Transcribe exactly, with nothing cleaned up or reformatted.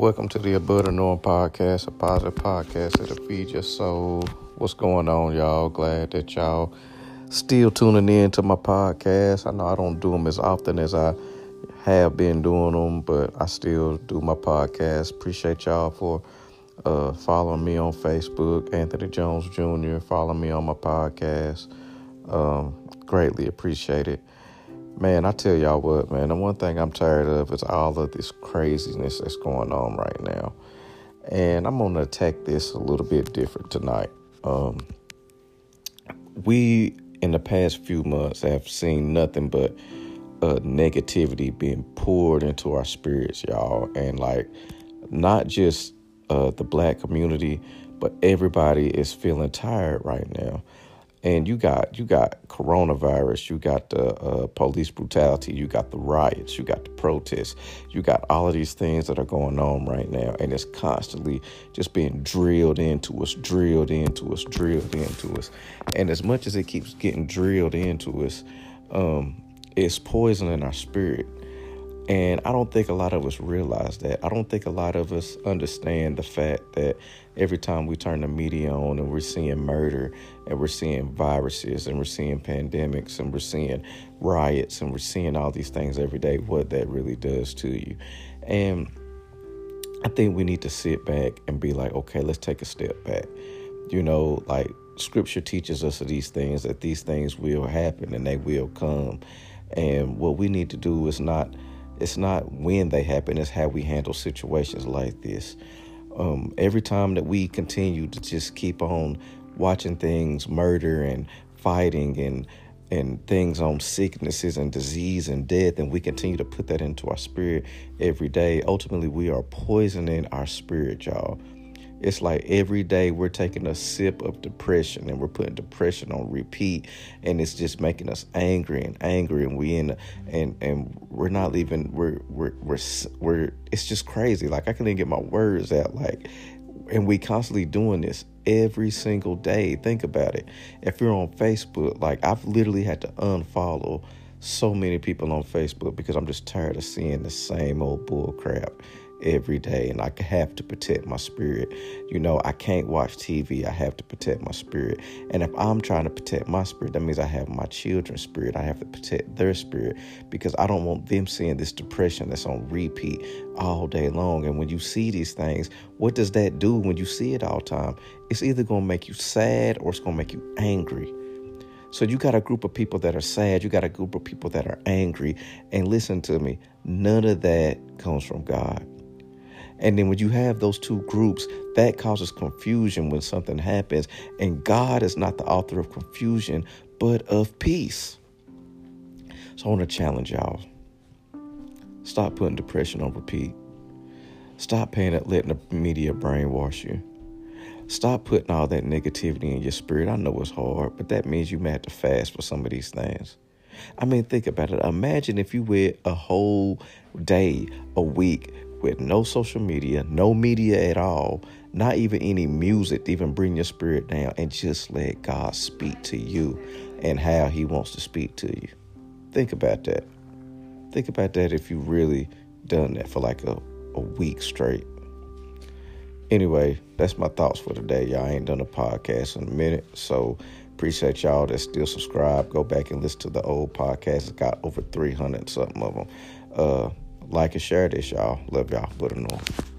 Welcome to the Abundant Norm podcast, a positive podcast that'll feed your soul. What's going on, y'all? Glad that y'all still tuning in to my podcast. I know I don't do them as often as I have been doing them, but I still do my podcast. Appreciate y'all for uh, following me on Facebook, Anthony Jones Junior Follow me on my podcast. Um, greatly appreciate it. Man, I tell y'all what, man, the one thing I'm tired of is all of this craziness that's going on right now. And I'm going to attack this a little bit different tonight. Um, we, in the past few months, have seen nothing but uh, negativity being poured into our spirits, y'all. And, like, not just uh, the black community, but everybody is feeling tired right now. And you got you got coronavirus, you got the uh, police brutality, you got the riots, you got the protests, you got all of these things that are going on right now. And it's constantly just being drilled into us, drilled into us, drilled into us. And as much as it keeps getting drilled into us, um, it's poisoning our spirit. And I don't think a lot of us realize that. I don't think a lot of us understand the fact that every time we turn the media on and we're seeing murder and we're seeing viruses and we're seeing pandemics and we're seeing riots and we're seeing all these things every day, what that really does to you. And I think we need to sit back and be like, okay, let's take a step back. You know, like scripture teaches us of these things, that these things will happen and they will come. And what we need to do is not It's not when they happen, it's how we handle situations like this. Um, every time that we continue to just keep on watching things, murder and fighting and and things on sicknesses and disease and death, and we continue to put that into our spirit every day, ultimately we are poisoning our spirit, y'all. It's like every day we're taking a sip of depression and we're putting depression on repeat, and it's just making us angry and angry, and we in a, and and we're not even we're we're we're we're it's just crazy. Like I can't even get my words out. Like, and we constantly doing this every single day. Think about it. If you're on Facebook, like I've literally had to unfollow so many people on Facebook because I'm just tired of seeing the same old bull crap every day. And I have to protect my spirit. You know, I can't watch T V. I have to protect my spirit. And if I'm trying to protect my spirit, that means I have my children's spirit. I have to protect their spirit because I don't want them seeing this depression that's on repeat all day long. And when you see these things, what does that do when you see it all the time? It's either going to make you sad or it's going to make you angry. So you got a group of people that are sad. You got a group of people that are angry. And listen to me, none of that comes from God. And then when you have those two groups, that causes confusion when something happens. And God is not the author of confusion, but of peace. So I want to challenge y'all. Stop putting depression on repeat. Stop paying it, letting the media brainwash you. Stop putting all that negativity in your spirit. I know it's hard, but that means you may have to fast for some of these things. I mean, think about it. Imagine if you went a whole day, a week, with no social media, no media at all, not even any music to even bring your spirit down, and just let God speak to you and how he wants to speak to you. Think about that. Think about that if you really done that for like a, a week straight. Anyway, that's my thoughts for today. Y'all, I ain't done a podcast in a minute, so appreciate y'all that still subscribe. Go back and listen to the old podcast. It's got over three hundred and something of them. Uh, Like and share this, y'all. Love y'all. Put it on.